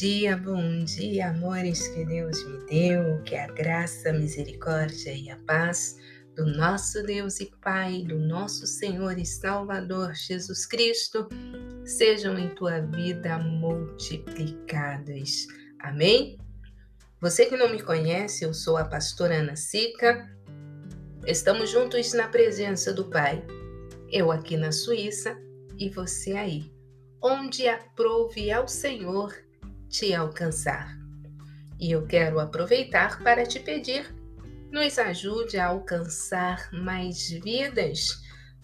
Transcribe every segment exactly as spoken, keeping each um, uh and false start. dia, bom dia, amores que Deus me deu, que a graça, a misericórdia e a paz do nosso Deus e Pai, do nosso Senhor e Salvador Jesus Cristo, sejam em tua vida multiplicadas. Amém? Você que não me conhece, eu sou a pastora Ana Sica, estamos juntos na presença do Pai, eu aqui na Suíça e você aí, onde aprove ao Senhor te alcançar. E eu quero aproveitar para te pedir, nos ajude a alcançar mais vidas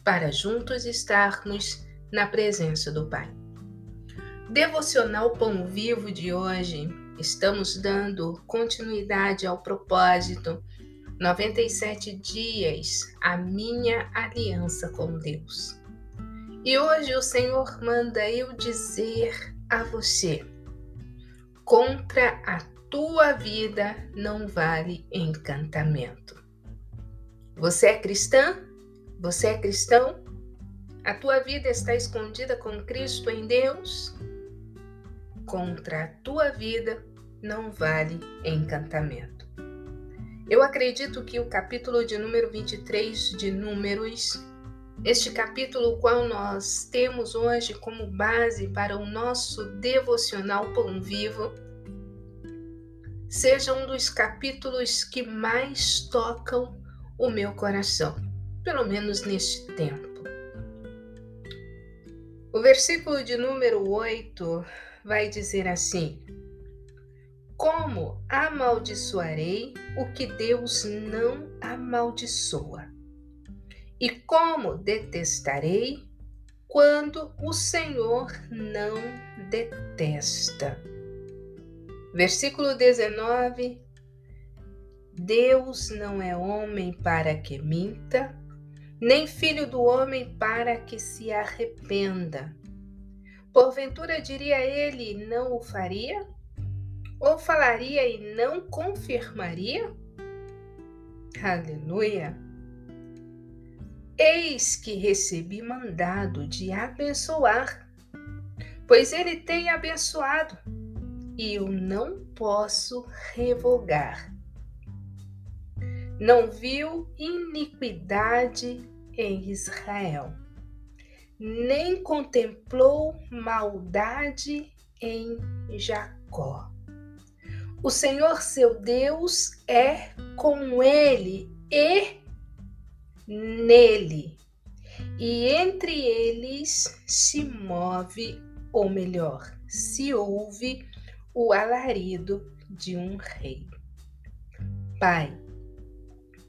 para juntos estarmos na presença do Pai. Devocional Pão Vivo de hoje, estamos dando continuidade ao propósito noventa e sete dias, a minha aliança com Deus. E hoje o Senhor manda eu dizer a você, contra a tua vida não vale encantamento. Você é cristã? Você é cristão? A tua vida está escondida com Cristo em Deus? Contra a tua vida não vale encantamento. Eu acredito que o capítulo de número vinte e três de Números, este capítulo qual nós temos hoje como base para o nosso devocional Pão Vivo, seja um dos capítulos que mais tocam o meu coração, pelo menos neste tempo. O versículo de número oito vai dizer assim: como amaldiçoarei o que Deus não amaldiçoa? E como detestarei quando o Senhor não detesta? Versículo dezenove. Deus não é homem para que minta, nem filho do homem para que se arrependa. Porventura diria ele e não o faria? Ou falaria e não confirmaria? Aleluia! Eis que recebi mandado de abençoar, pois ele tem abençoado, e eu não posso revogar. Não viu iniquidade em Israel, nem contemplou maldade em Jacó. O Senhor seu Deus é com ele e nele, e entre eles se move, ou melhor, se ouve o alarido de um rei. Pai,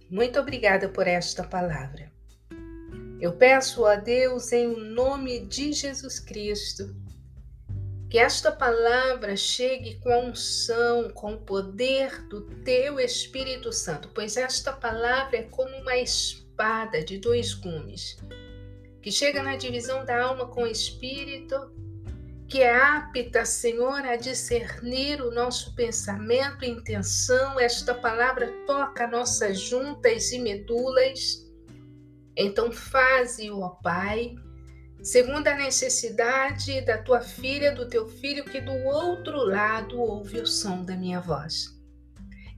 muito obrigada por esta palavra. Eu peço a Deus, em nome de Jesus Cristo, que esta palavra chegue com a unção, com o poder do Teu Espírito Santo, pois esta palavra é como uma espada de dois gumes, que chega na divisão da alma com o Espírito, que é apta, Senhor, a discernir o nosso pensamento e intenção. Esta palavra toca nossas juntas e medulas. Então faze-o, ó Pai, segundo a necessidade da tua filha, do teu filho, que do outro lado ouve o som da minha voz.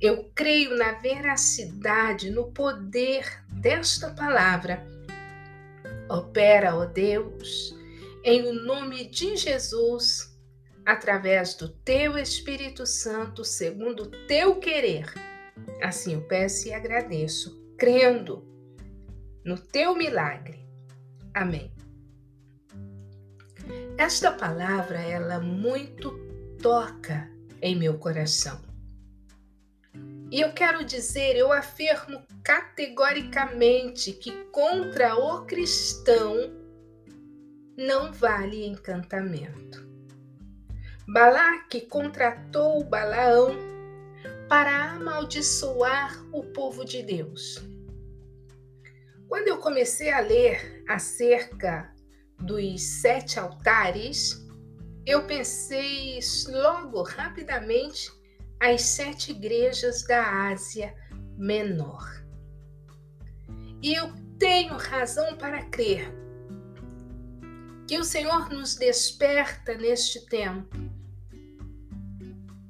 Eu creio na veracidade, no poder desta palavra. Opera, ó Deus, em o nome de Jesus, através do teu Espírito Santo, segundo o teu querer. Assim eu peço e agradeço, crendo no teu milagre. Amém. Esta palavra, ela muito toca em meu coração. E eu quero dizer, eu afirmo categoricamente que contra o cristão não vale encantamento. Balaque contratou Balaão para amaldiçoar o povo de Deus. Quando eu comecei a ler acerca dos sete altares, eu pensei logo, rapidamente, às sete igrejas da Ásia Menor. E eu tenho razão para crer que o Senhor nos desperta neste tempo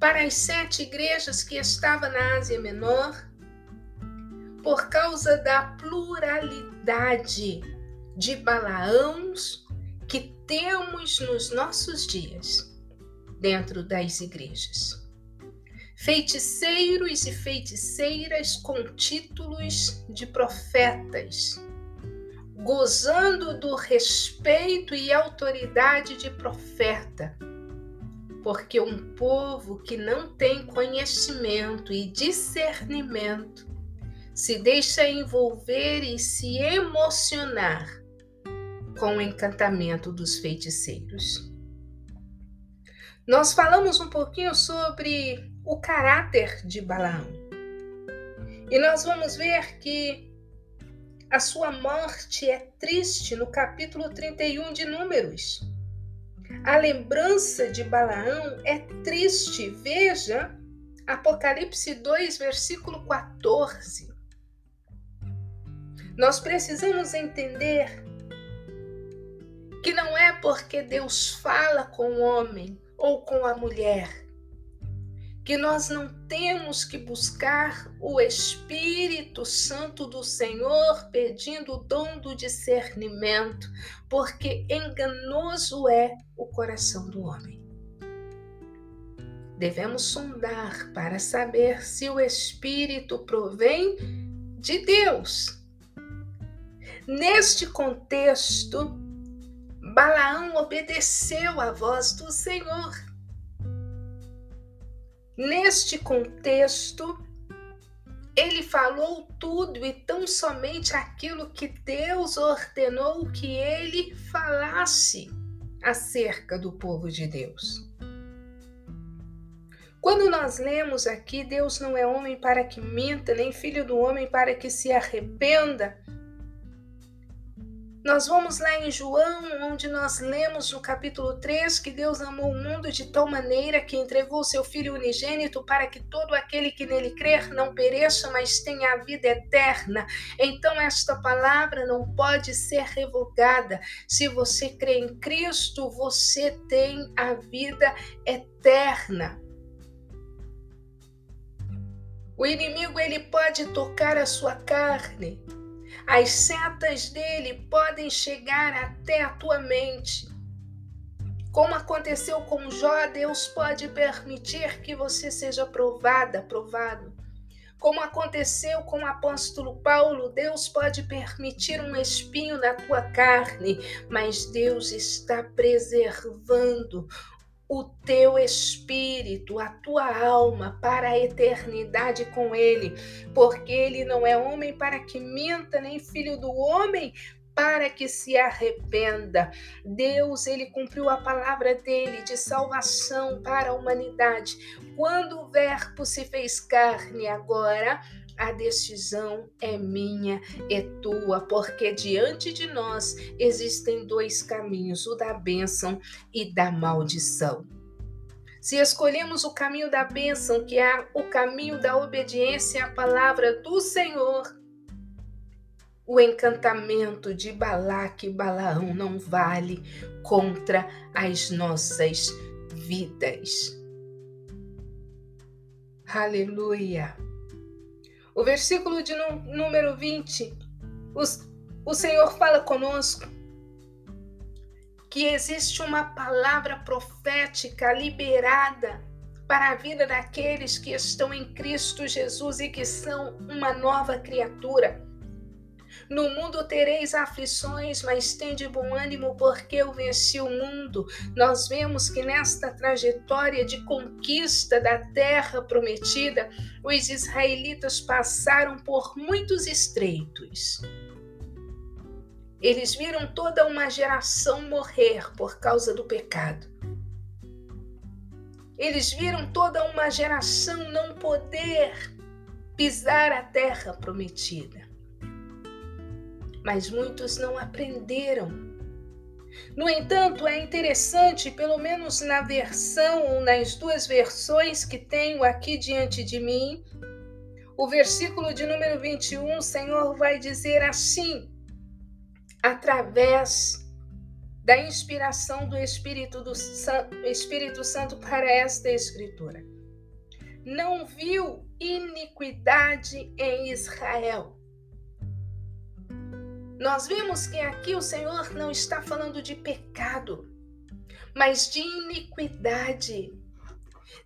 para as sete igrejas que estavam na Ásia Menor, por causa da pluralidade de Balaãos que temos nos nossos dias dentro das igrejas. Feiticeiros e feiticeiras com títulos de profetas, gozando do respeito e autoridade de profeta, porque um povo que não tem conhecimento e discernimento se deixa envolver e se emocionar com o encantamento dos feiticeiros. Nós falamos um pouquinho sobre o caráter de Balaão. E nós vamos ver que a sua morte é triste no capítulo trinta e um de Números. A lembrança de Balaão é triste. Veja Apocalipse dois, versículo quatorze. Nós precisamos entender que não é porque Deus fala com o homem ou com a mulher que nós não temos que buscar o Espírito Santo do Senhor pedindo o dom do discernimento, porque enganoso é o coração do homem. Devemos sondar para saber se o Espírito provém de Deus. Neste contexto, Balaão obedeceu à voz do Senhor. Neste contexto, ele falou tudo e tão somente aquilo que Deus ordenou que ele falasse acerca do povo de Deus. Quando nós lemos aqui, Deus não é homem para que minta, nem filho do homem para que se arrependa, nós vamos lá em João, onde nós lemos no capítulo três que Deus amou o mundo de tal maneira que entregou seu Filho unigênito para que todo aquele que nele crer não pereça, mas tenha a vida eterna. Então esta palavra não pode ser revogada. Se você crê em Cristo, você tem a vida eterna. O inimigo ele pode tocar a sua carne. As setas dele podem chegar até a tua mente. Como aconteceu com Jó, Deus pode permitir que você seja provada, provado. Como aconteceu com o apóstolo Paulo, Deus pode permitir um espinho na tua carne, mas Deus está preservando o teu espírito, a tua alma para a eternidade com ele, porque ele não é homem para que minta, nem filho do homem para que se arrependa. Deus, ele cumpriu a palavra dele de salvação para a humanidade. Quando o verbo se fez carne, agora a decisão é minha, é tua, porque diante de nós existem dois caminhos, o da bênção e da maldição. Se escolhemos o caminho da bênção, que é o caminho da obediência à palavra do Senhor, o encantamento de Balaque e Balaão não vale contra as nossas vidas. Aleluia! O versículo de número vinte, o, o Senhor fala conosco que existe uma palavra profética liberada para a vida daqueles que estão em Cristo Jesus e que são uma nova criatura. No mundo tereis aflições, mas tende bom ânimo, porque eu venci o mundo. Nós vemos que nesta trajetória de conquista da terra prometida, os israelitas passaram por muitos estreitos. Eles viram toda uma geração morrer por causa do pecado. Eles viram toda uma geração não poder pisar a terra prometida. Mas muitos não aprenderam. No entanto, é interessante, pelo menos na versão, ou nas duas versões que tenho aqui diante de mim, o versículo de número vinte e um, o Senhor vai dizer assim, através da inspiração do Espírito, do San... Espírito Santo para esta Escritura. não viu iniquidade em Israel. Nós vimos que aqui o Senhor não está falando de pecado, mas de iniquidade.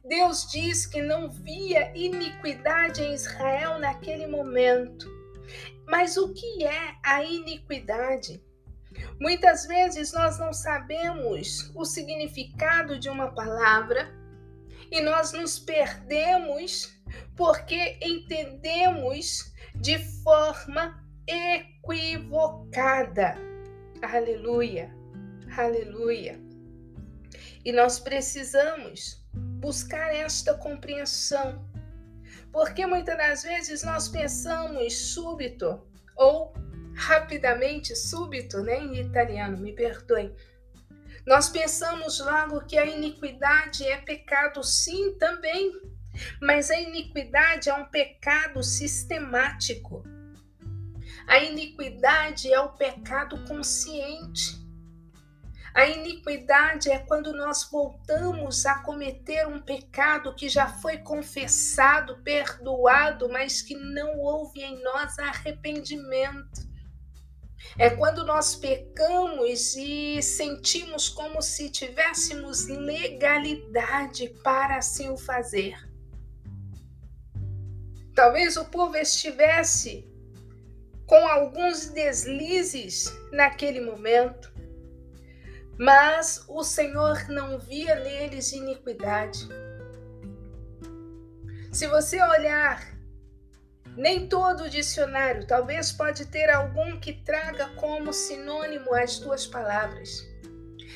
Deus diz que não via iniquidade em Israel naquele momento. Mas o que é a iniquidade? Muitas vezes nós não sabemos o significado de uma palavra e nós nos perdemos porque entendemos de forma equivocada. Aleluia, aleluia. E nós precisamos buscar esta compreensão, porque muitas das vezes nós pensamos súbito ou rapidamente, súbito, né? Em italiano, me perdoem. Nós pensamos logo que a iniquidade é pecado, sim, também, mas a iniquidade é um pecado sistemático. A iniquidade é o pecado consciente. A iniquidade é quando nós voltamos a cometer um pecado que já foi confessado, perdoado, mas que não houve em nós arrependimento. É quando nós pecamos e sentimos como se tivéssemos legalidade para assim o fazer. Talvez o povo estivesse com alguns deslizes naquele momento, mas o Senhor não via neles iniquidade. Se você olhar, nem todo o dicionário, talvez pode ter algum que traga como sinônimo as duas palavras.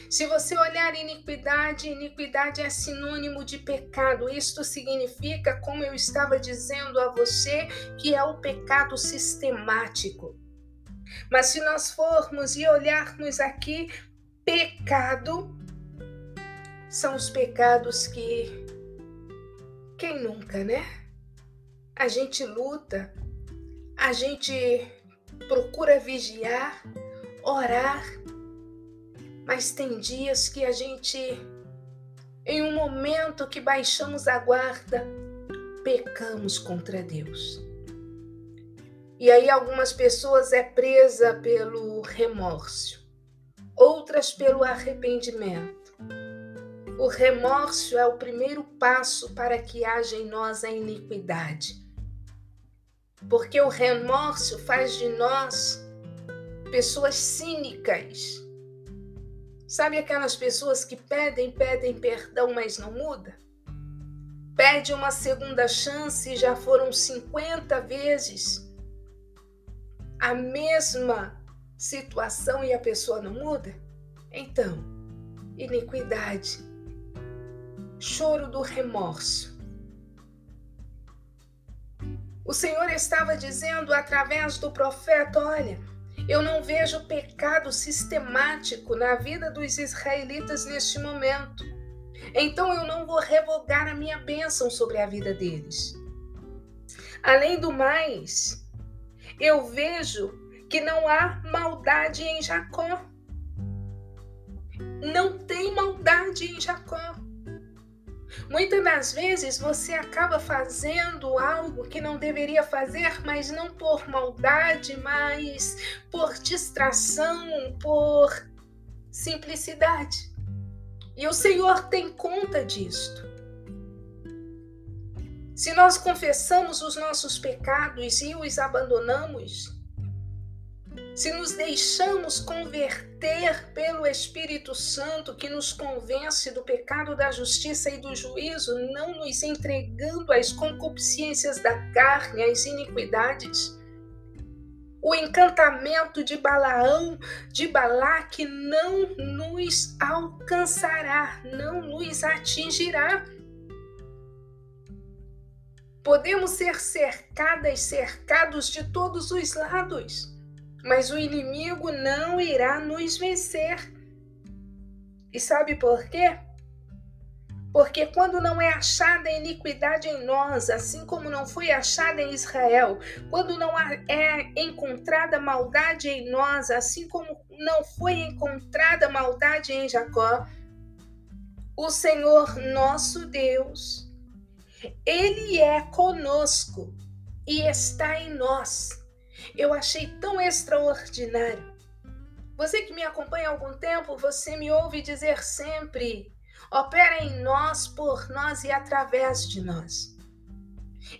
Se você olhar iniquidade, iniquidade é sinônimo de pecado. Isto significa, como eu estava dizendo a você, que é o pecado sistemático. Mas se nós formos e olharmos aqui, pecado são os pecados que, quem nunca, né? A gente luta, a gente procura vigiar, orar, mas tem dias que a gente, em um momento que baixamos a guarda, pecamos contra Deus. E aí algumas pessoas é presa pelo remorso, outras pelo arrependimento. O remorso é o primeiro passo para que haja em nós a iniquidade, porque o remorso faz de nós pessoas cínicas. Sabe aquelas pessoas que pedem, pedem perdão, mas não muda? Pede uma segunda chance e já foram cinquenta vezes a mesma situação e a pessoa não muda? Então, iniquidade, choro do remorso. O Senhor estava dizendo através do profeta: olha, eu não vejo pecado sistemático na vida dos israelitas neste momento, então eu não vou revogar a minha bênção sobre a vida deles. Além do mais, eu vejo que não há maldade em Jacó. Não tem maldade em Jacó. Muitas das vezes você acaba fazendo algo que não deveria fazer, mas não por maldade, mas por distração, por simplicidade. E o Senhor tem conta disto. Se nós confessamos os nossos pecados e os abandonamos, se nos deixamos converter pelo Espírito Santo que nos convence do pecado, da justiça e do juízo, não nos entregando às concupiscências da carne, às iniquidades, o encantamento de Balaão, de Balaque, não nos alcançará, não nos atingirá. Podemos ser cercadas, cercados de todos os lados, mas o inimigo não irá nos vencer. E sabe por quê? Porque quando não é achada a iniquidade em nós, assim como não foi achada em Israel, quando não é encontrada maldade em nós, assim como não foi encontrada maldade em Jacó, o Senhor nosso Deus, Ele é conosco e está em nós. Eu achei tão extraordinário. Você que me acompanha há algum tempo, você me ouve dizer sempre: opera em nós, por nós e através de nós.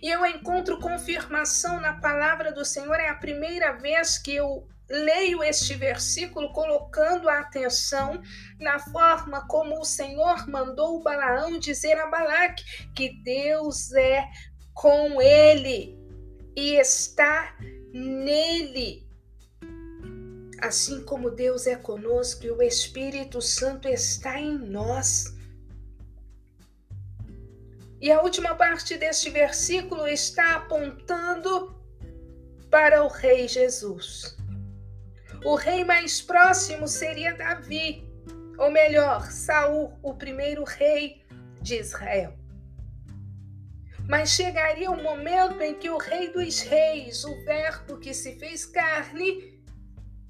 E eu encontro confirmação na palavra do Senhor. É a primeira vez que eu leio este versículo colocando a atenção na forma como o Senhor mandou Balaão dizer a Balaque que Deus é com ele e está nele. Assim como Deus é conosco e o Espírito Santo está em nós. E a última parte deste versículo está apontando para o Rei Jesus. O rei mais próximo seria Davi, ou melhor, Saul, o primeiro rei de Israel. Mas chegaria o momento em que o Rei dos Reis, o Verbo que se fez carne,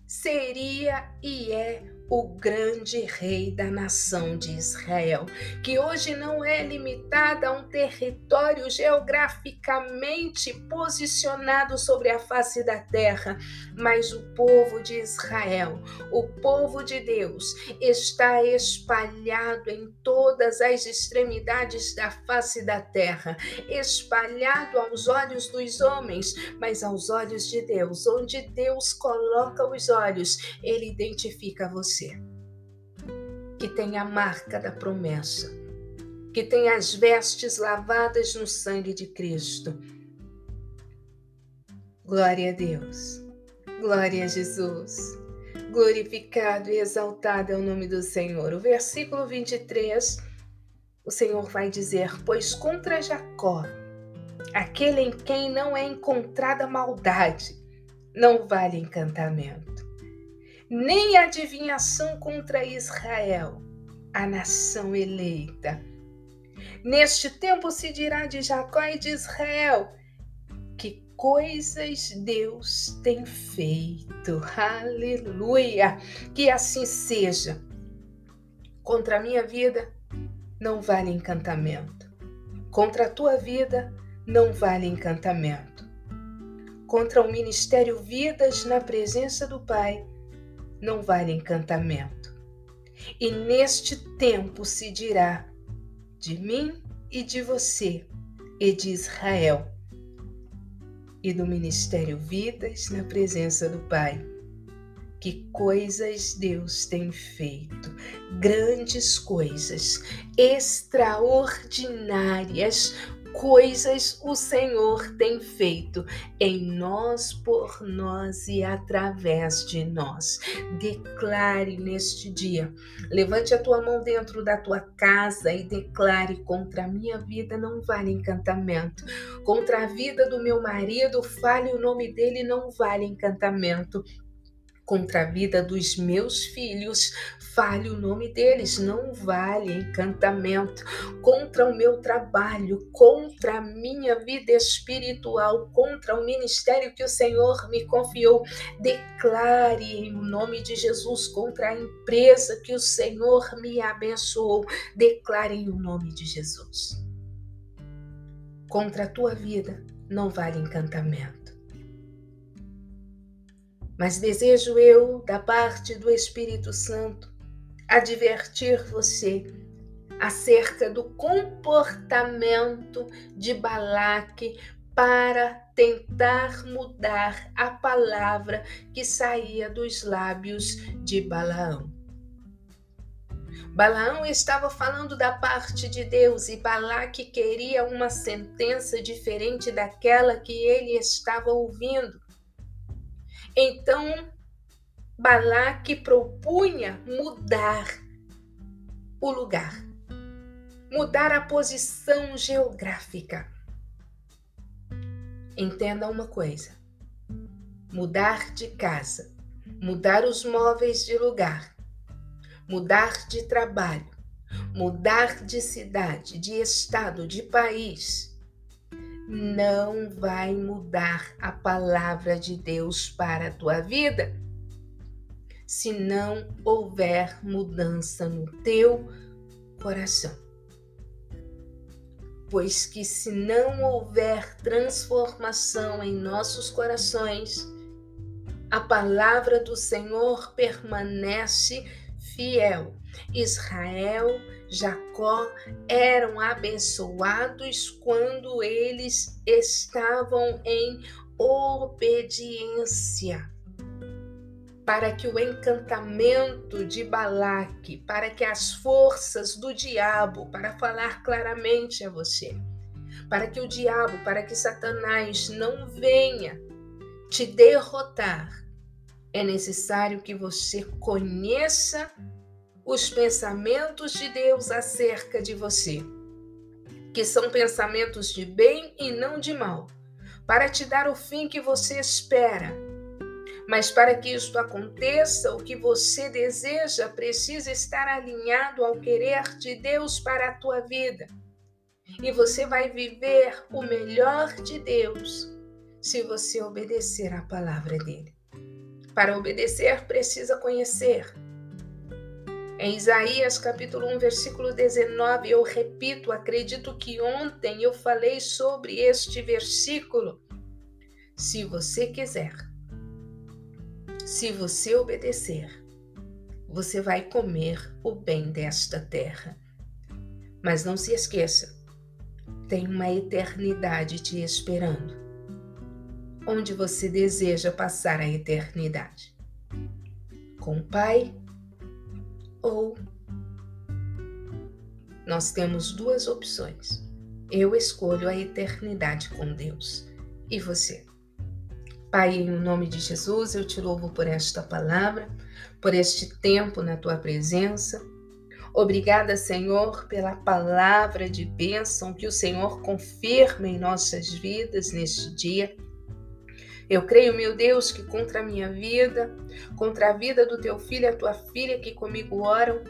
seria e é o grande rei da nação de Israel, que hoje não é limitada a um território geograficamente posicionado sobre a face da terra, mas o povo de Israel, o povo de Deus, está espalhado em todas as extremidades da face da terra, espalhado aos olhos dos homens, mas aos olhos de Deus. Onde Deus coloca os olhos, ele identifica você. Que tem a marca da promessa, que tem as vestes lavadas no sangue de Cristo. Glória a Deus, glória a Jesus, glorificado e exaltado é o nome do Senhor. O versículo vinte e três, o Senhor vai dizer: pois contra Jacó, aquele em quem não é encontrada maldade, não vale encantamento, nem adivinhação contra Israel, a nação eleita. Neste tempo se dirá de Jacó e de Israel: que coisas Deus tem feito. Aleluia! Que assim seja. Contra a minha vida não vale encantamento. Contra a tua vida não vale encantamento. Contra o ministério Vidas na Presença do Pai não vale encantamento. E neste tempo se dirá de mim e de você e de Israel e do ministério Vidas na Presença do Pai: que coisas Deus tem feito, grandes coisas, extraordinárias coisas o Senhor tem feito em nós, por nós e através de nós. Declare neste dia. Levante a tua mão dentro da tua casa e declare: contra a minha vida não vale encantamento. Contra a vida do meu marido, fale o nome dele, não vale encantamento. Contra a vida dos meus filhos, fale o nome deles, não vale encantamento. Contra o meu trabalho, contra a minha vida espiritual, contra o ministério que o Senhor me confiou, declare em nome de Jesus. Contra a empresa que o Senhor me abençoou, declare em nome de Jesus. Contra a tua vida não vale encantamento. Mas desejo eu, da parte do Espírito Santo, advertir você acerca do comportamento de Balaque para tentar mudar a palavra que saía dos lábios de Balaão. Balaão estava falando da parte de Deus e Balaque queria uma sentença diferente daquela que ele estava ouvindo. Então, Balaque propunha mudar o lugar, mudar a posição geográfica. Entenda uma coisa: mudar de casa, mudar os móveis de lugar, mudar de trabalho, mudar de cidade, de estado, de país, não vai mudar a palavra de Deus para a tua vida se não houver mudança no teu coração. pois que se não houver transformação em nossos corações, a palavra do Senhor permanece fiel. Israel, Jacó eram abençoados quando eles estavam em obediência. Para que o encantamento de Balaque, para que as forças do diabo, para falar claramente a você, para que o diabo, para que Satanás não venha te derrotar, é necessário que você conheça os pensamentos de Deus acerca de você, que são pensamentos de bem e não de mal, para te dar o fim que você espera. Mas para que isto aconteça, o que você deseja precisa estar alinhado ao querer de Deus para a tua vida. E você vai viver o melhor de Deus se você obedecer à palavra dele. Para obedecer, precisa conhecer. Em Isaías capítulo um, versículo dezenove, eu repito, acredito que ontem eu falei sobre este versículo. Se você quiser, se você obedecer, você vai comer o bem desta terra. Mas não se esqueça, tem uma eternidade te esperando. Onde você deseja passar a eternidade? Com o Pai? Ou nós temos duas opções. Eu escolho a eternidade com Deus. E você? Pai, em nome de Jesus, eu te louvo por esta palavra, por este tempo na tua presença. Obrigada, Senhor, pela palavra de bênção que o Senhor confirma em nossas vidas neste dia. Eu creio, meu Deus, que contra a minha vida, contra a vida do teu filho e a tua filha que comigo oram,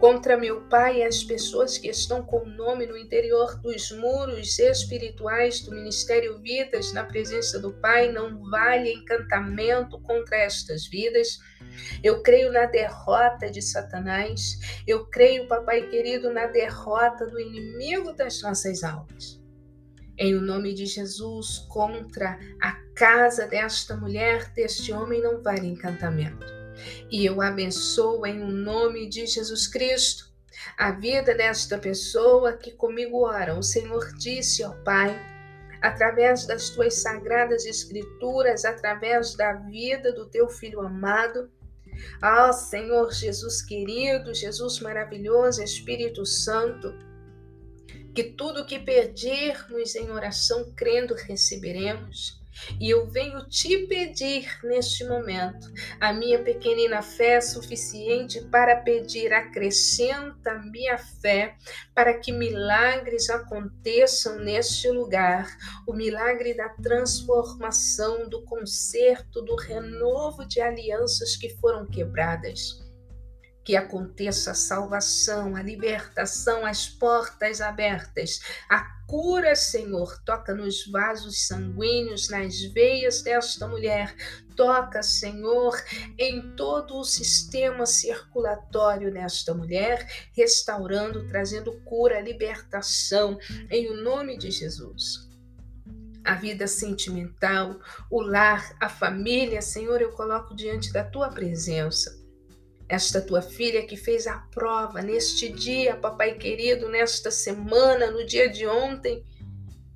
contra meu Pai e as pessoas que estão com o nome no interior dos muros espirituais do Ministério Vidas na Presença do Pai, não vale encantamento contra estas vidas. Eu creio na derrota de Satanás. Eu creio, Papai querido, na derrota do inimigo das nossas almas. Em nome de Jesus, contra a casa desta mulher, deste homem, não vale encantamento. E eu abençoo em nome de Jesus Cristo a vida desta pessoa que comigo ora. O Senhor disse ao Pai, através das tuas sagradas escrituras, através da vida do teu filho amado, ó Senhor Jesus querido, Jesus maravilhoso, Espírito Santo, que tudo o que pedirmos em oração, crendo, receberemos. E eu venho te pedir neste momento a minha pequenina fé suficiente para pedir, acrescenta minha fé para que milagres aconteçam neste lugar. O milagre da transformação, do conserto, do renovo de alianças que foram quebradas. Que aconteça a salvação, a libertação, as portas abertas, a cura, Senhor. Toca nos vasos sanguíneos, nas veias desta mulher. Toca, Senhor, em todo o sistema circulatório desta mulher, restaurando, trazendo cura, libertação, em nome de Jesus. A vida sentimental, o lar, a família, Senhor, eu coloco diante da tua presença. Esta tua filha que fez a prova neste dia, papai querido, nesta semana, no dia de ontem,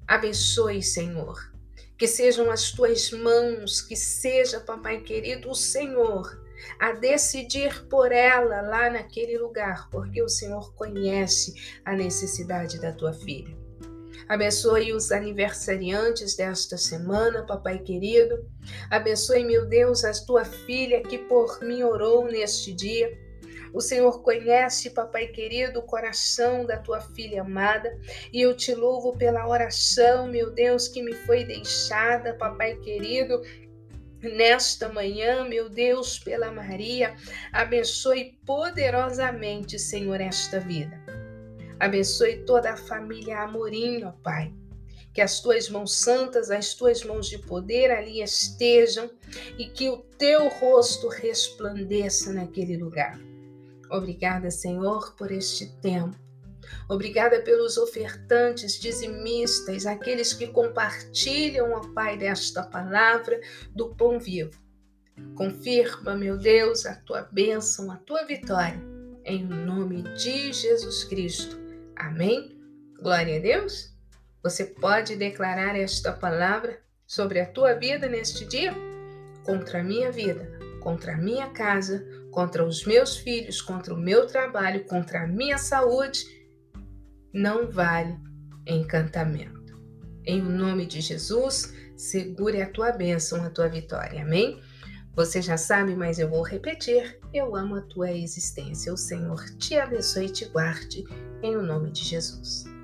abençoe, Senhor. Que sejam as tuas mãos, que seja, papai querido, o Senhor a decidir por ela lá naquele lugar, porque o Senhor conhece a necessidade da tua filha. Abençoe os aniversariantes desta semana, papai querido. Abençoe, meu Deus, a tua filha que por mim orou neste dia. O Senhor conhece, papai querido, o coração da tua filha amada. E eu te louvo pela oração, meu Deus, que me foi deixada, papai querido, nesta manhã, meu Deus, pela Maria. Abençoe poderosamente, Senhor, esta vida. Abençoe toda a família Amorim, ó Pai. Que as tuas mãos santas, as tuas mãos de poder ali estejam e que o teu rosto resplandeça naquele lugar. Obrigada, Senhor, por este tempo. Obrigada pelos ofertantes, dizimistas, aqueles que compartilham, ó Pai, desta palavra do Pão Vivo. Confirma, meu Deus, a tua bênção, a tua vitória, em nome de Jesus Cristo. Amém? Glória a Deus. Você pode declarar esta palavra sobre a tua vida neste dia? Contra a minha vida, contra a minha casa, contra os meus filhos, contra o meu trabalho, contra a minha saúde, não vale encantamento. Em nome de Jesus, segure a tua bênção, a tua vitória. Amém? Você já sabe, mas eu vou repetir. Eu amo a tua existência. O Senhor te abençoe e te guarde, em nome de Jesus.